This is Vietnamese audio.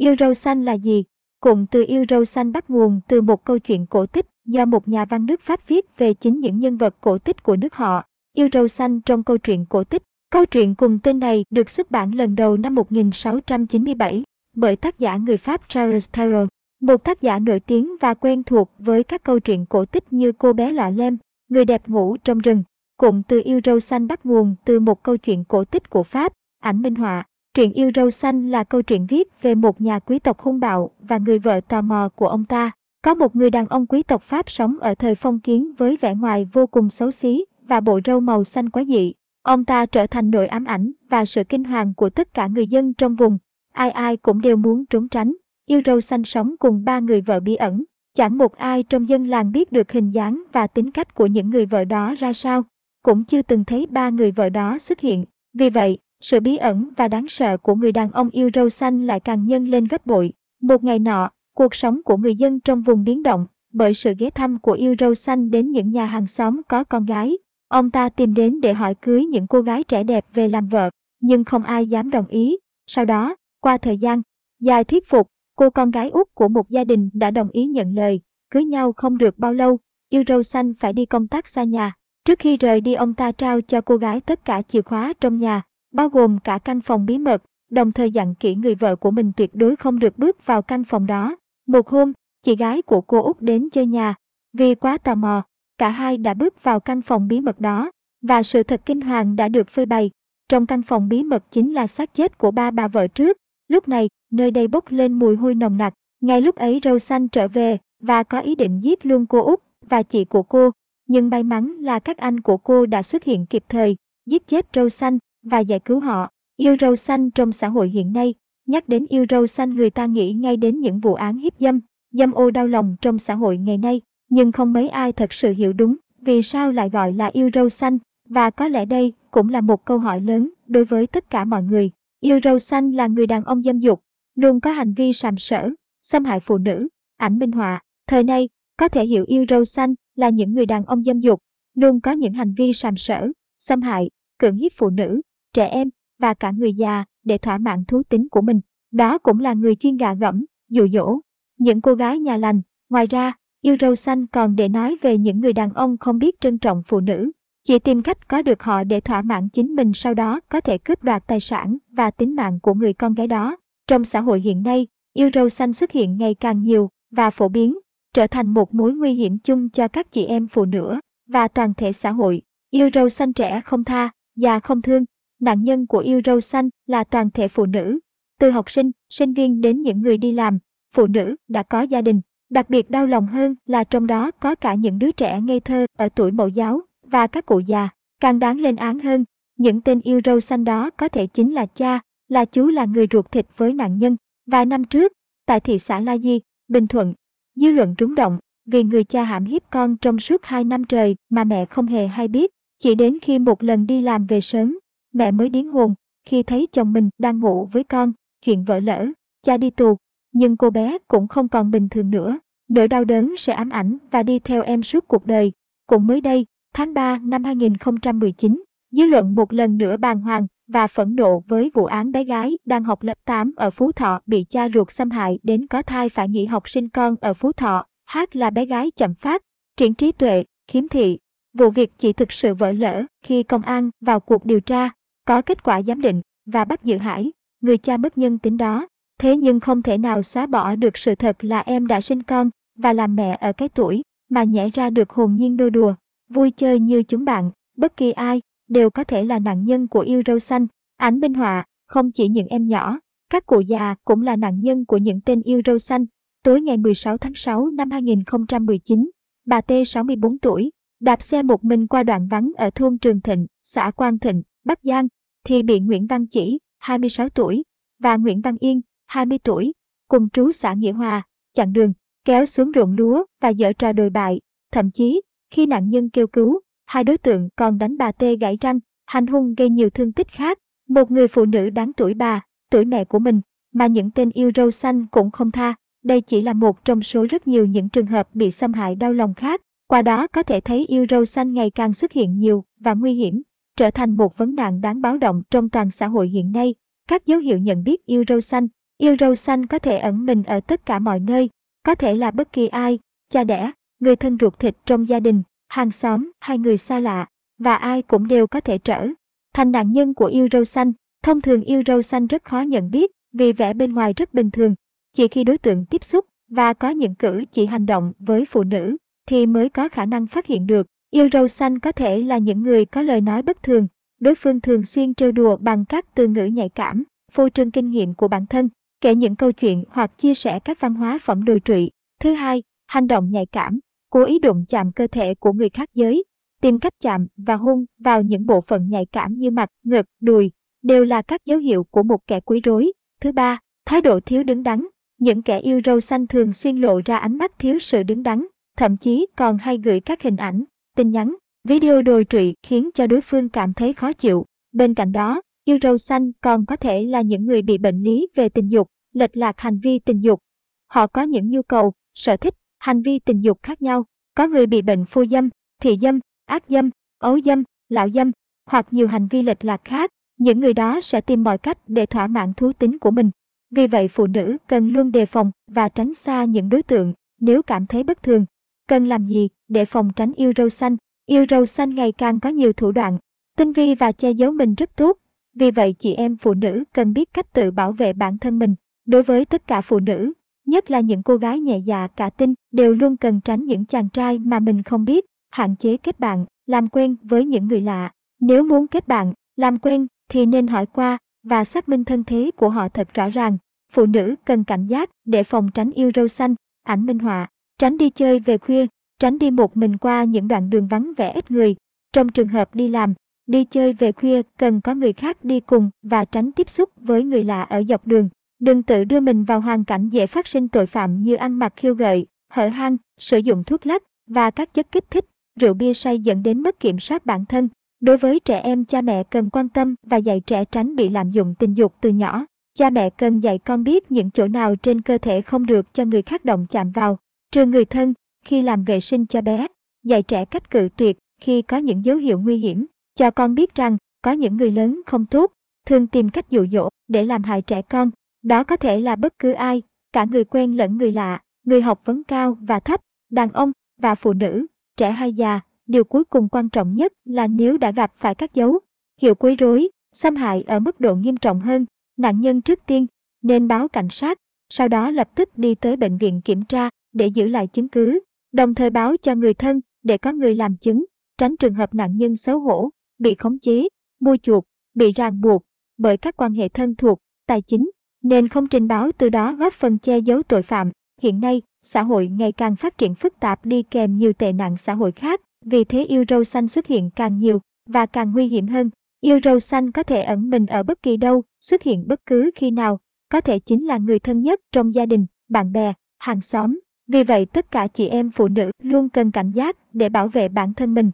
Yêu râu xanh là gì? Cụm từ yêu râu xanh bắt nguồn từ một câu chuyện cổ tích do một nhà văn nước Pháp viết về chính những nhân vật cổ tích của nước họ. Yêu râu xanh trong câu chuyện cổ tích. Câu chuyện cùng tên này được xuất bản lần đầu năm 1697 bởi tác giả người Pháp Charles Perrault, một tác giả nổi tiếng và quen thuộc với các câu chuyện cổ tích như Cô bé lọ lem, Người đẹp ngủ trong rừng. Cụm từ yêu râu xanh bắt nguồn từ một câu chuyện cổ tích của Pháp. Ảnh minh họa. Truyện Yêu râu xanh là câu chuyện viết về một nhà quý tộc hung bạo và người vợ tò mò của ông ta. Có một người đàn ông quý tộc Pháp sống ở thời phong kiến với vẻ ngoài vô cùng xấu xí và bộ râu màu xanh quá dị. Ông ta trở thành nỗi ám ảnh và sự kinh hoàng của tất cả người dân trong vùng. Ai ai cũng đều muốn trốn tránh. Yêu râu xanh sống cùng ba người vợ bí ẩn. Chẳng một ai trong dân làng biết được hình dáng và tính cách của những người vợ đó ra sao. Cũng chưa từng thấy ba người vợ đó xuất hiện. Vì vậy, sự bí ẩn và đáng sợ của người đàn ông yêu râu xanh lại càng nhân lên gấp bội. Một ngày nọ, cuộc sống của người dân trong vùng biến động bởi sự ghé thăm của yêu râu xanh đến những nhà hàng xóm có con gái. Ông ta tìm đến để hỏi cưới những cô gái trẻ đẹp về làm vợ, nhưng không ai dám đồng ý. Sau đó, qua thời gian dài thuyết phục, cô con gái út của một gia đình đã đồng ý nhận lời. Cưới nhau không được bao lâu, yêu râu xanh phải đi công tác xa nhà. Trước khi rời đi, ông ta trao cho cô gái tất cả chìa khóa trong nhà, bao gồm cả căn phòng bí mật, đồng thời dặn kỹ người vợ của mình tuyệt đối không được bước vào căn phòng đó. Một hôm, chị gái của cô út đến chơi nhà. Vì quá tò mò, cả hai đã bước vào căn phòng bí mật đó, và sự thật kinh hoàng đã được phơi bày. Trong căn phòng bí mật chính là xác chết của ba bà vợ trước. Lúc này, nơi đây bốc lên mùi hôi nồng nặc. Ngay lúc ấy, râu xanh trở về và có ý định giết luôn cô út và chị của cô. Nhưng may mắn là các anh của cô đã xuất hiện kịp thời, giết chết râu xanh và giải cứu họ. Yêu râu xanh trong xã hội hiện nay. Nhắc đến yêu râu xanh, người ta nghĩ ngay đến những vụ án hiếp dâm, dâm ô đau lòng trong xã hội ngày nay. Nhưng không mấy ai thật sự hiểu đúng vì sao lại gọi là yêu râu xanh. Và có lẽ đây cũng là một câu hỏi lớn đối với tất cả mọi người. Yêu râu xanh là người đàn ông dâm dục, luôn có hành vi sàm sỡ, xâm hại phụ nữ. Ảnh minh họa. Thời nay, có thể hiểu yêu râu xanh là những người đàn ông dâm dục, luôn có những hành vi sàm sỡ, xâm hại, cưỡng hiếp phụ nữ, trẻ em và cả người già để thỏa mãn thú tính của mình. Đó cũng là người chuyên gạ gẫm, dụ dỗ những cô gái nhà lành. Ngoài ra, yêu râu xanh còn để nói về những người đàn ông không biết trân trọng phụ nữ, chỉ tìm cách có được họ để thỏa mãn chính mình, sau đó có thể cướp đoạt tài sản và tính mạng của người con gái đó. Trong xã hội hiện nay, yêu râu xanh xuất hiện ngày càng nhiều và phổ biến, trở thành một mối nguy hiểm chung cho các chị em phụ nữ và toàn thể xã hội. Yêu râu xanh trẻ không tha, già không thương. Nạn nhân của yêu râu xanh là toàn thể phụ nữ, từ học sinh, sinh viên đến những người đi làm, phụ nữ đã có gia đình. Đặc biệt đau lòng hơn là trong đó có cả những đứa trẻ ngây thơ ở tuổi mẫu giáo và các cụ già. Càng đáng lên án hơn, những tên yêu râu xanh đó có thể chính là cha, là chú, là người ruột thịt với nạn nhân. Vài năm trước, tại thị xã La Di, Bình Thuận, dư luận rúng động vì người cha hãm hiếp con trong suốt 2 năm trời mà mẹ không hề hay biết. Chỉ đến khi một lần đi làm về sớm, mẹ mới điếng hồn khi thấy chồng mình đang ngủ với con. Chuyện vỡ lở, cha đi tù, nhưng cô bé cũng không còn bình thường nữa. Nỗi đau đớn sẽ ám ảnh và đi theo em suốt cuộc đời. Cũng mới đây, tháng 3 năm 2019, dư luận một lần nữa bàng hoàng và phẫn nộ với vụ án bé gái đang học lớp 8 ở Phú Thọ bị cha ruột xâm hại đến có thai phải nghỉ học sinh con ở Phú Thọ. Hát là bé gái chậm phát triển trí tuệ, khiếm thị. Vụ việc chỉ thực sự vỡ lở khi công an vào cuộc điều tra, có kết quả giám định và bắt giữ Hải, người cha bất nhân tính đó. Thế nhưng không thể nào xóa bỏ được sự thật là em đã sinh con và làm mẹ ở cái tuổi mà nhẽ ra được hồn nhiên nô đùa, vui chơi như chúng bạn. Bất kỳ ai đều có thể là nạn nhân của yêu râu xanh. Ảnh minh họa. Không chỉ những em nhỏ, các cụ già cũng là nạn nhân của những tên yêu râu xanh. Tối ngày 16 tháng 6 năm 2019, bà T 64 tuổi, đạp xe một mình qua đoạn vắng ở thôn Trường Thịnh, xã Quang Thịnh, Bắc Giang, thì bị Nguyễn Văn Chỉ, 26 tuổi, và Nguyễn Văn Yên, 20 tuổi, cùng trú xã Nghĩa Hòa, chặn đường, kéo xuống ruộng lúa và giở trò đồi bại. Thậm chí, khi nạn nhân kêu cứu, hai đối tượng còn đánh bà T gãy răng, hành hung gây nhiều thương tích khác. Một người phụ nữ đáng tuổi bà, tuổi mẹ của mình, mà những tên yêu râu xanh cũng không tha. Đây chỉ là một trong số rất nhiều những trường hợp bị xâm hại đau lòng khác. Qua đó có thể thấy yêu râu xanh ngày càng xuất hiện nhiều và nguy hiểm, trở thành một vấn nạn đáng báo động trong toàn xã hội hiện nay. Các dấu hiệu nhận biết yêu râu xanh. Yêu râu xanh có thể ẩn mình ở tất cả mọi nơi, có thể là bất kỳ ai, cha đẻ, người thân ruột thịt trong gia đình, hàng xóm hay người xa lạ, và ai cũng đều có thể trở thành nạn nhân của yêu râu xanh. Thông thường yêu râu xanh rất khó nhận biết, vì vẻ bên ngoài rất bình thường. Chỉ khi đối tượng tiếp xúc và có những cử chỉ hành động với phụ nữ thì mới có khả năng phát hiện được. Yêu râu xanh có thể là những người có lời nói bất thường, đối phương thường xuyên trêu đùa bằng các từ ngữ nhạy cảm, phô trương kinh nghiệm của bản thân, kể những câu chuyện hoặc chia sẻ các văn hóa phẩm đồi trụy. Thứ hai, hành động nhạy cảm, cố ý đụng chạm cơ thể của người khác giới, tìm cách chạm và hôn vào những bộ phận nhạy cảm như mặt, ngực, đùi, đều là các dấu hiệu của một kẻ quấy rối. Thứ ba, thái độ thiếu đứng đắn, những kẻ yêu râu xanh thường xuyên lộ ra ánh mắt thiếu sự đứng đắn, thậm chí còn hay gửi các hình ảnh, tin nhắn, video đồi trụy khiến cho đối phương cảm thấy khó chịu. Bên cạnh đó, yêu râu xanh còn có thể là những người bị bệnh lý về tình dục, lệch lạc hành vi tình dục. Họ có những nhu cầu, sở thích, hành vi tình dục khác nhau. Có người bị bệnh phu dâm, thị dâm, ác dâm, ấu dâm, lão dâm, hoặc nhiều hành vi lệch lạc khác. Những người đó sẽ tìm mọi cách để thỏa mãn thú tính của mình. Vì vậy phụ nữ cần luôn đề phòng và tránh xa những đối tượng nếu cảm thấy bất thường. Cần làm gì để phòng tránh yêu râu xanh? Yêu râu xanh ngày càng có nhiều thủ đoạn, tinh vi và che giấu mình rất tốt. Vì vậy chị em phụ nữ cần biết cách tự bảo vệ bản thân mình. Đối với tất cả phụ nữ, nhất là những cô gái nhẹ dạ cả tin, đều luôn cần tránh những chàng trai mà mình không biết, hạn chế kết bạn, làm quen với những người lạ. Nếu muốn kết bạn, làm quen thì nên hỏi qua và xác minh thân thế của họ thật rõ ràng. Phụ nữ cần cảnh giác để phòng tránh yêu râu xanh. Ảnh minh họa, tránh đi chơi về khuya, tránh đi một mình qua những đoạn đường vắng vẻ ít người. Trong trường hợp đi làm, đi chơi về khuya cần có người khác đi cùng và tránh tiếp xúc với người lạ ở dọc đường. Đừng tự đưa mình vào hoàn cảnh dễ phát sinh tội phạm như ăn mặc khiêu gợi, hở hang, sử dụng thuốc lắc và các chất kích thích, rượu bia say dẫn đến mất kiểm soát bản thân. Đối với trẻ em, cha mẹ cần quan tâm và dạy trẻ tránh bị lạm dụng tình dục từ nhỏ. Cha mẹ cần dạy con biết những chỗ nào trên cơ thể không được cho người khác động chạm vào, trừ người thân, khi làm vệ sinh cho bé. Dạy trẻ cách cự tuyệt khi có những dấu hiệu nguy hiểm. Cho con biết rằng có những người lớn không tốt, thường tìm cách dụ dỗ để làm hại trẻ con. Đó có thể là bất cứ ai, cả người quen lẫn người lạ, người học vấn cao và thấp, đàn ông và phụ nữ, trẻ hay già. Điều cuối cùng quan trọng nhất là nếu đã gặp phải các dấu hiệu quấy rối, xâm hại ở mức độ nghiêm trọng hơn, nạn nhân trước tiên nên báo cảnh sát, sau đó lập tức đi tới bệnh viện kiểm tra để giữ lại chứng cứ, đồng thời báo cho người thân để có người làm chứng, tránh trường hợp nạn nhân xấu hổ, bị khống chế, mua chuộc, bị ràng buộc bởi các quan hệ thân thuộc, tài chính, nên không trình báo, từ đó góp phần che giấu tội phạm. Hiện nay, xã hội ngày càng phát triển phức tạp đi kèm nhiều tệ nạn xã hội khác. Vì thế yêu râu xanh xuất hiện càng nhiều và càng nguy hiểm hơn. Yêu râu xanh có thể ẩn mình ở bất kỳ đâu, xuất hiện bất cứ khi nào, có thể chính là người thân nhất trong gia đình, bạn bè, hàng xóm. Vì vậy tất cả chị em phụ nữ luôn cần cảnh giác để bảo vệ bản thân mình.